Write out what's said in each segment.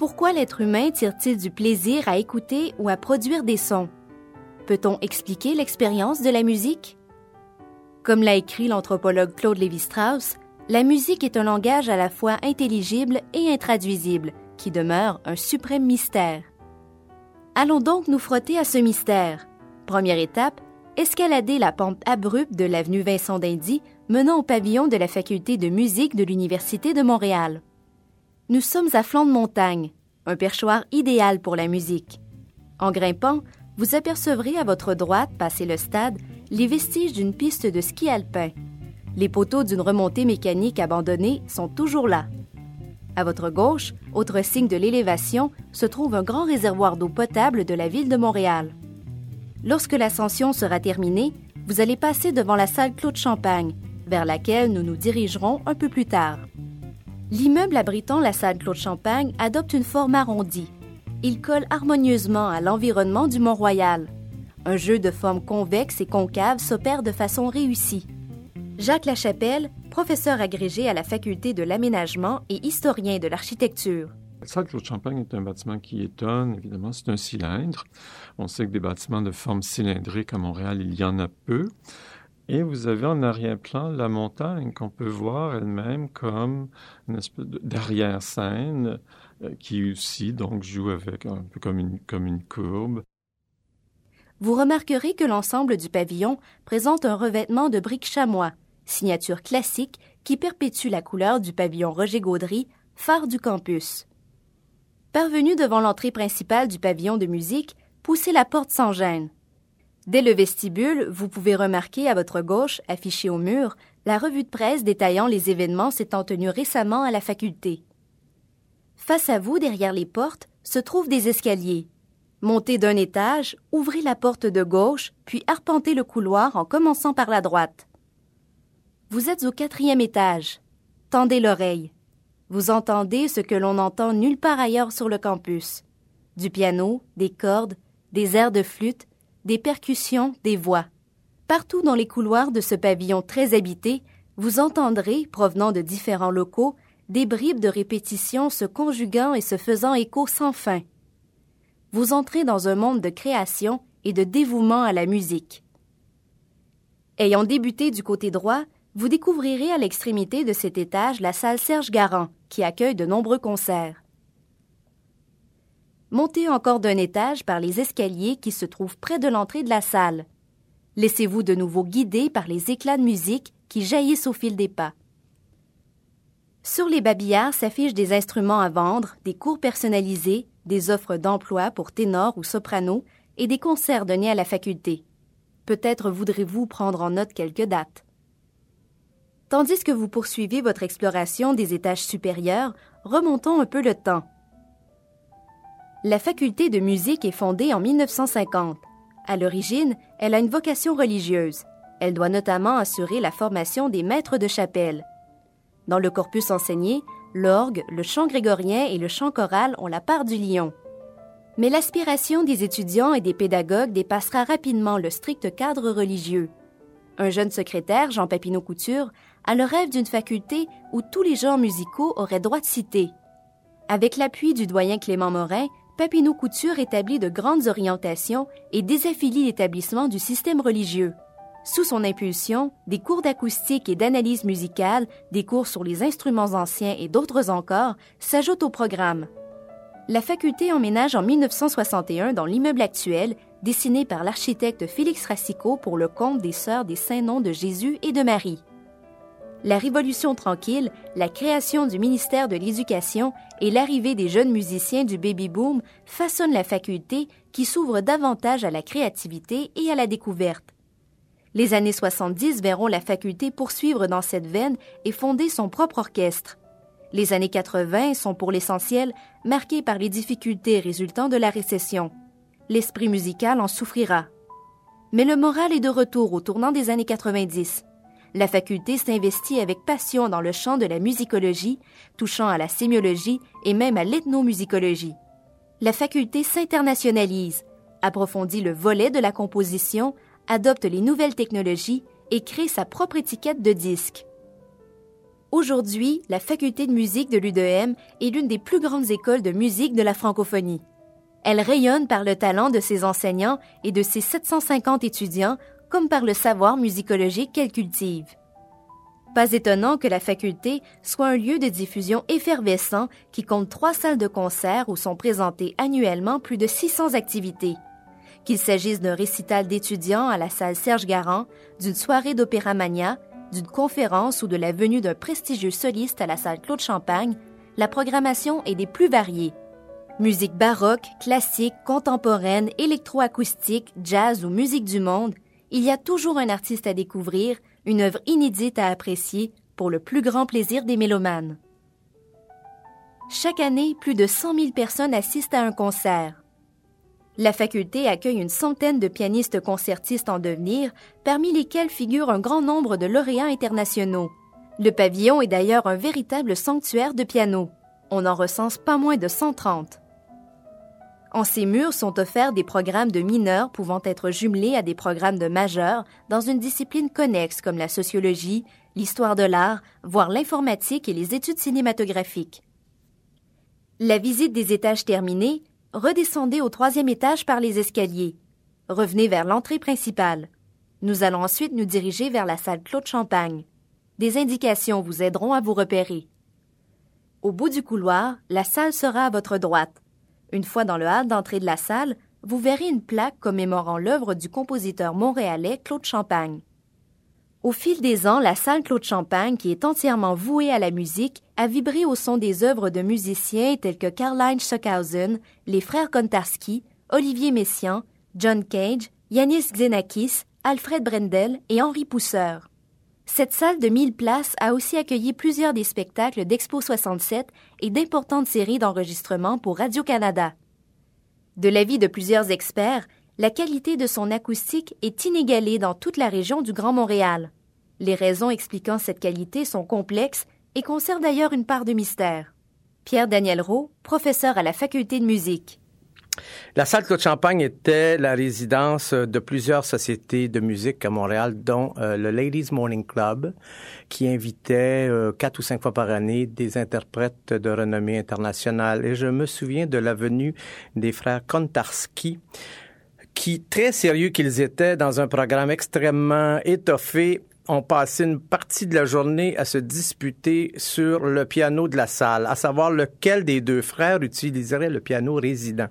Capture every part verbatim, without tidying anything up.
pourquoi l'être humain tire-t-il du plaisir à écouter ou à produire des sons? Peut-on expliquer l'expérience de la musique? Comme l'a écrit l'anthropologue Claude Lévi-Strauss, la musique est un langage à la fois intelligible et intraduisible, qui demeure un suprême mystère. Allons donc nous frotter à ce mystère. Première étape, escalader la pente abrupte de l'avenue Vincent d'Indy menant au pavillon de la Faculté de musique de l'Université de Montréal. Nous sommes à flanc de montagne, un perchoir idéal pour la musique. En grimpant, vous apercevrez à votre droite, passé le stade, les vestiges d'une piste de ski alpin. Les poteaux d'une remontée mécanique abandonnée sont toujours là. À votre gauche, autre signe de l'élévation, se trouve un grand réservoir d'eau potable de la ville de Montréal. Lorsque l'ascension sera terminée, vous allez passer devant la salle Claude-Champagne, vers laquelle nous nous dirigerons un peu plus tard. L'immeuble abritant la salle Claude-Champagne adopte une forme arrondie. Il colle harmonieusement à l'environnement du Mont-Royal. Un jeu de formes convexes et concaves s'opère de façon réussie. Jacques Lachapelle, professeur agrégé à la Faculté de l'aménagement et historien de l'architecture. La salle Claude-Champagne est un bâtiment qui étonne, évidemment, c'est un cylindre. On sait que des bâtiments de forme cylindrique à Montréal, il y en a peu. Et vous avez en arrière-plan la montagne qu'on peut voir elle-même comme une espèce d'arrière-scène euh, qui aussi donc, joue avec un peu comme une, comme une courbe. Vous remarquerez que l'ensemble du pavillon présente un revêtement de briques chamois, signature classique qui perpétue la couleur du pavillon Roger-Gaudry, phare du campus. Parvenu devant l'entrée principale du pavillon de musique, poussez la porte sans gêne. Dès le vestibule, vous pouvez remarquer à votre gauche, affichée au mur, la revue de presse détaillant les événements s'étant tenus récemment à la faculté. Face à vous, derrière les portes, se trouvent des escaliers. Montez d'un étage, ouvrez la porte de gauche, puis arpentez le couloir en commençant par la droite. Vous êtes au quatrième étage. Tendez l'oreille. Vous entendez ce que l'on n'entend nulle part ailleurs sur le campus. Du piano, des cordes, des airs de flûte, des percussions, des voix. Partout dans les couloirs de ce pavillon très habité, vous entendrez, provenant de différents locaux, des bribes de répétitions se conjuguant et se faisant écho sans fin. Vous entrez dans un monde de création et de dévouement à la musique. Ayant débuté du côté droit, vous découvrirez à l'extrémité de cet étage la salle Serge Garant, qui accueille de nombreux concerts. Montez encore d'un étage par les escaliers qui se trouvent près de l'entrée de la salle. Laissez-vous de nouveau guider par les éclats de musique qui jaillissent au fil des pas. Sur les babillards s'affichent des instruments à vendre, des cours personnalisés, des offres d'emploi pour ténors ou sopranos et des concerts donnés à la faculté. Peut-être voudrez-vous prendre en note quelques dates. Tandis que vous poursuivez votre exploration des étages supérieurs, remontons un peu le temps. La faculté de musique est fondée en mille neuf cent cinquante. À l'origine, elle a une vocation religieuse. Elle doit notamment assurer la formation des maîtres de chapelle. Dans le corpus enseigné, l'orgue, le chant grégorien et le chant choral ont la part du lion. Mais l'aspiration des étudiants et des pédagogues dépassera rapidement le strict cadre religieux. Un jeune secrétaire, Jean Papineau-Couture, a le rêve d'une faculté où tous les genres musicaux auraient droit de citer. Avec l'appui du doyen Clément Morin, Papineau-Couture établit de grandes orientations et désaffilie l'établissement du système religieux. Sous son impulsion, des cours d'acoustique et d'analyse musicale, des cours sur les instruments anciens et d'autres encore s'ajoutent au programme. La faculté emménage en mille neuf cent soixante et un dans l'immeuble actuel, dessiné par l'architecte Félix Racicot pour le compte des Sœurs des Saints-Noms de Jésus et de Marie. La Révolution tranquille, la création du ministère de l'Éducation et l'arrivée des jeunes musiciens du baby-boom façonnent la faculté qui s'ouvre davantage à la créativité et à la découverte. Les années soixante-dix verront la faculté poursuivre dans cette veine et fonder son propre orchestre. Les années quatre-vingt sont pour l'essentiel marquées par les difficultés résultant de la récession. L'esprit musical en souffrira. Mais le moral est de retour au tournant des années quatre-vingt-dix. La faculté s'investit avec passion dans le champ de la musicologie, touchant à la sémiologie et même à l'ethnomusicologie. La faculté s'internationalise, approfondit le volet de la composition, adopte les nouvelles technologies et crée sa propre étiquette de disque. Aujourd'hui, la faculté de musique de l'U D M est l'une des plus grandes écoles de musique de la francophonie. Elle rayonne par le talent de ses enseignants et de ses sept cent cinquante étudiants, comme par le savoir musicologique qu'elle cultive. Pas étonnant que la faculté soit un lieu de diffusion effervescent qui compte trois salles de concert où sont présentées annuellement plus de six cents activités. Qu'il s'agisse d'un récital d'étudiants à la salle Serge Garant, d'une soirée d'opéramania, d'une conférence ou de la venue d'un prestigieux soliste à la salle Claude-Champagne, la programmation est des plus variées. Musique baroque, classique, contemporaine, électroacoustique, jazz ou musique du monde, il y a toujours un artiste à découvrir, une œuvre inédite à apprécier pour le plus grand plaisir des mélomanes. Chaque année, plus de cent mille personnes assistent à un concert. La faculté accueille une centaine de pianistes concertistes en devenir, parmi lesquels figure un grand nombre de lauréats internationaux. Le pavillon est d'ailleurs un véritable sanctuaire de piano. On en recense pas moins de cent trente. En ces murs sont offerts des programmes de mineurs pouvant être jumelés à des programmes de majeurs dans une discipline connexe comme la sociologie, l'histoire de l'art, voire l'informatique et les études cinématographiques. La visite des étages terminée, redescendez au troisième étage par les escaliers. Revenez vers l'entrée principale. Nous allons ensuite nous diriger vers la salle Claude-Champagne. Des indications vous aideront à vous repérer. Au bout du couloir, la salle sera à votre droite. Une fois dans le hall d'entrée de la salle, vous verrez une plaque commémorant l'œuvre du compositeur montréalais Claude-Champagne. Au fil des ans, la salle Claude-Champagne, qui est entièrement vouée à la musique, a vibré au son des œuvres de musiciens tels que Karlheinz Stockhausen, les Frères Kontarsky, Olivier Messiaen, John Cage, Yannis Xenakis, Alfred Brendel et Henri Pousseur. Cette salle de mille places a aussi accueilli plusieurs des spectacles d'Expo soixante-sept et d'importantes séries d'enregistrements pour Radio-Canada. De l'avis de plusieurs experts, la qualité de son acoustique est inégalée dans toute la région du Grand Montréal. Les raisons expliquant cette qualité sont complexes et conservent d'ailleurs une part de mystère. Pierre-Daniel Rau, professeur à la faculté de musique. La salle Claude-Champagne était la résidence de plusieurs sociétés de musique à Montréal, dont euh, le Ladies Morning Club, qui invitait euh, quatre ou cinq fois par année des interprètes de renommée internationale. Et je me souviens de la venue des frères Kontarsky, qui, très sérieux qu'ils étaient, dans un programme extrêmement étoffé, on passait une partie de la journée à se disputer sur le piano de la salle, à savoir lequel des deux frères utiliserait le piano résident.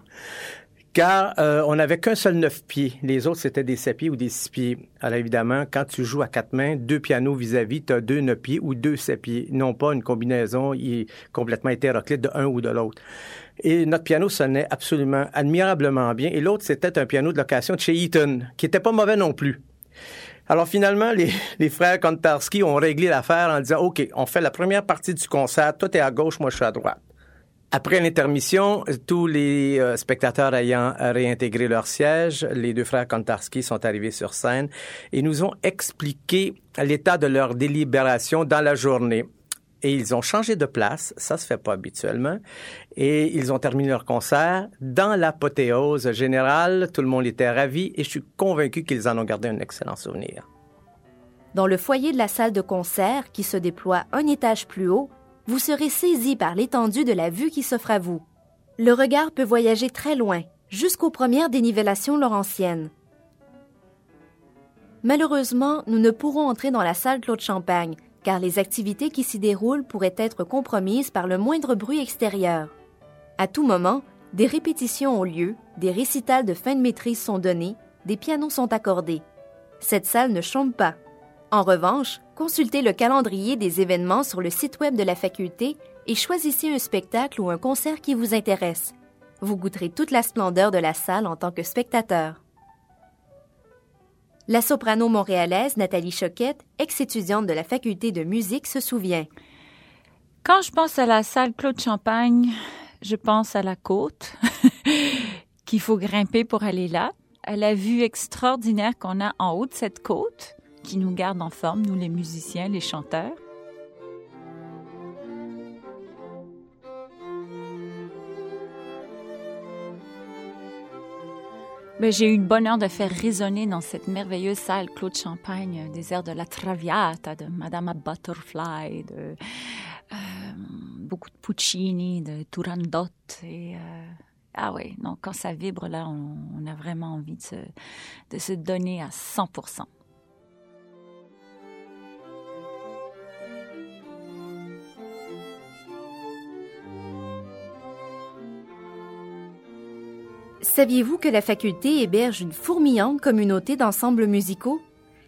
Car euh, on n'avait qu'un seul neuf pieds. Les autres, c'était des sept pieds ou des six pieds. Alors évidemment, quand tu joues à quatre mains, deux pianos vis-à-vis, tu as deux neuf pieds ou deux sept pieds. Non pas une combinaison complètement hétéroclite de un ou de l'autre. Et notre piano sonnait absolument, admirablement bien. Et l'autre, c'était un piano de location de chez Eaton, qui n'était pas mauvais non plus. Alors finalement, les, les frères Kontarsky ont réglé l'affaire en disant « OK, on fait la première partie du concert, toi t'es à gauche, moi je suis à droite ». Après l'intermission, tous les euh, spectateurs ayant réintégré leur siège, les deux frères Kontarsky sont arrivés sur scène et nous ont expliqué l'état de leur délibération dans la journée. Et ils ont changé de place, ça se fait pas habituellement, et ils ont terminé leur concert dans l'apothéose générale, tout le monde était ravi, et je suis convaincu qu'ils en ont gardé un excellent souvenir. Dans le foyer de la salle de concert, qui se déploie un étage plus haut, vous serez saisi par l'étendue de la vue qui s'offre à vous. Le regard peut voyager très loin, jusqu'aux premières dénivellations laurentiennes. Malheureusement, nous ne pourrons entrer dans la salle Claude-Champagne, car les activités qui s'y déroulent pourraient être compromises par le moindre bruit extérieur. À tout moment, des répétitions ont lieu, des récitals de fin de maîtrise sont donnés, des pianos sont accordés. Cette salle ne chôme pas. En revanche, consultez le calendrier des événements sur le site web de la faculté et choisissez un spectacle ou un concert qui vous intéresse. Vous goûterez toute la splendeur de la salle en tant que spectateur. La soprano montréalaise Nathalie Choquette, ex-étudiante de la faculté de musique, se souvient. Quand je pense à la salle Claude-Champagne, je pense à la côte qu'il faut grimper pour aller là, à la vue extraordinaire qu'on a en haut de cette côte qui nous garde en forme, nous les musiciens, les chanteurs. Bien, j'ai eu le bonheur de faire résonner dans cette merveilleuse salle Claude-Champagne des airs de la Traviata, de Madame Butterfly, de euh, beaucoup de Puccini, de Turandot. Et, euh, ah oui, donc quand ça vibre là, on, on a vraiment envie de se, de se donner à cent pour cent. Saviez-vous que la faculté héberge une fourmillante communauté d'ensembles musicaux?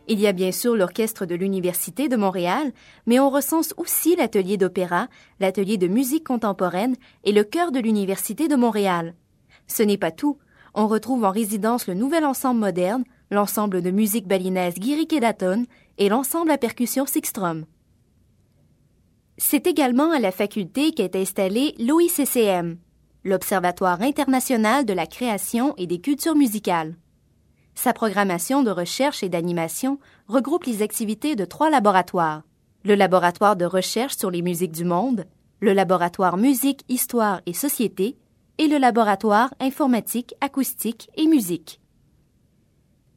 Il y a bien sûr l'Orchestre de l'Université de Montréal, mais on recense aussi l'atelier d'opéra, l'atelier de musique contemporaine et le Chœur de l'Université de Montréal. Ce n'est pas tout. On retrouve en résidence le nouvel ensemble moderne, l'ensemble de musique balinaise Giri Kedaton et l'ensemble à percussion Sixtrum. C'est également à la faculté qu'est installé l'O I C C M, l'Observatoire international de la création et des cultures musicales. Sa programmation de recherche et d'animation regroupe les activités de trois laboratoires. Le laboratoire de recherche sur les musiques du monde, le laboratoire musique, histoire et société et le laboratoire informatique, acoustique et musique.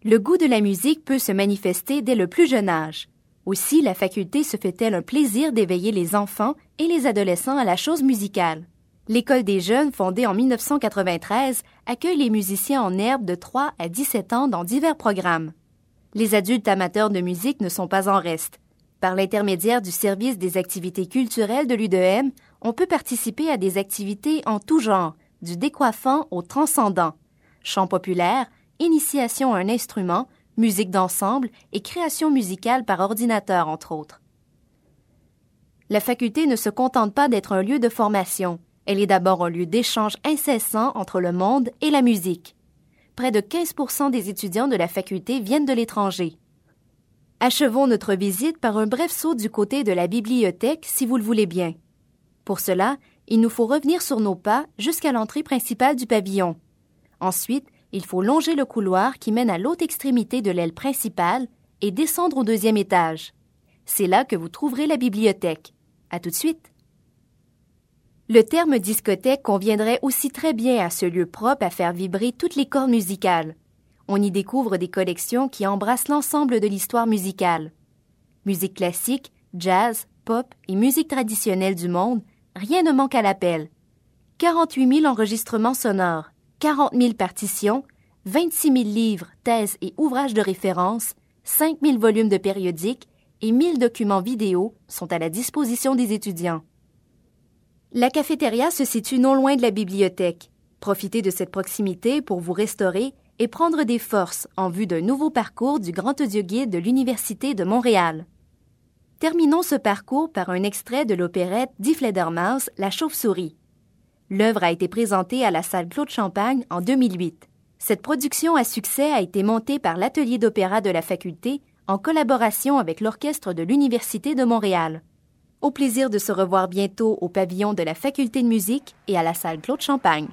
Le goût de la musique peut se manifester dès le plus jeune âge. Aussi, la faculté se fait-elle un plaisir d'éveiller les enfants et les adolescents à la chose musicale. L'École des jeunes, fondée en dix-neuf cent quatre-vingt-treize, accueille les musiciens en herbe de trois à dix-sept ans dans divers programmes. Les adultes amateurs de musique ne sont pas en reste. Par l'intermédiaire du service des activités culturelles de l'U D M, on peut participer à des activités en tout genre, du décoiffant au transcendant. Chant populaire, initiation à un instrument, musique d'ensemble et création musicale par ordinateur, entre autres. La faculté ne se contente pas d'être un lieu de formation. Elle est d'abord un lieu d'échange incessant entre le monde et la musique. Près de quinze pour cent des étudiants de la faculté viennent de l'étranger. Achevons notre visite par un bref saut du côté de la bibliothèque, si vous le voulez bien. Pour cela, il nous faut revenir sur nos pas jusqu'à l'entrée principale du pavillon. Ensuite, il faut longer le couloir qui mène à l'autre extrémité de l'aile principale et descendre au deuxième étage. C'est là que vous trouverez la bibliothèque. À tout de suite! Le terme discothèque conviendrait aussi très bien à ce lieu propre à faire vibrer toutes les cordes musicales. On y découvre des collections qui embrassent l'ensemble de l'histoire musicale. Musique classique, jazz, pop et musique traditionnelle du monde, rien ne manque à l'appel. quarante-huit mille enregistrements sonores, quarante mille partitions, vingt-six mille livres, thèses et ouvrages de référence, cinq mille volumes de périodiques et mille documents vidéo sont à la disposition des étudiants. La cafétéria se situe non loin de la bibliothèque. Profitez de cette proximité pour vous restaurer et prendre des forces en vue d'un nouveau parcours du Grand-Odieux Guide de l'Université de Montréal. Terminons ce parcours par un extrait de l'opérette Die Fledermaus, La Chauve-Souris. L'œuvre a été présentée à la salle Claude-Champagne en deux mille huit. Cette production à succès a été montée par l'atelier d'opéra de la faculté en collaboration avec l'Orchestre de l'Université de Montréal. Au plaisir de se revoir bientôt au pavillon de la Faculté de musique et à la salle Claude-Champagne.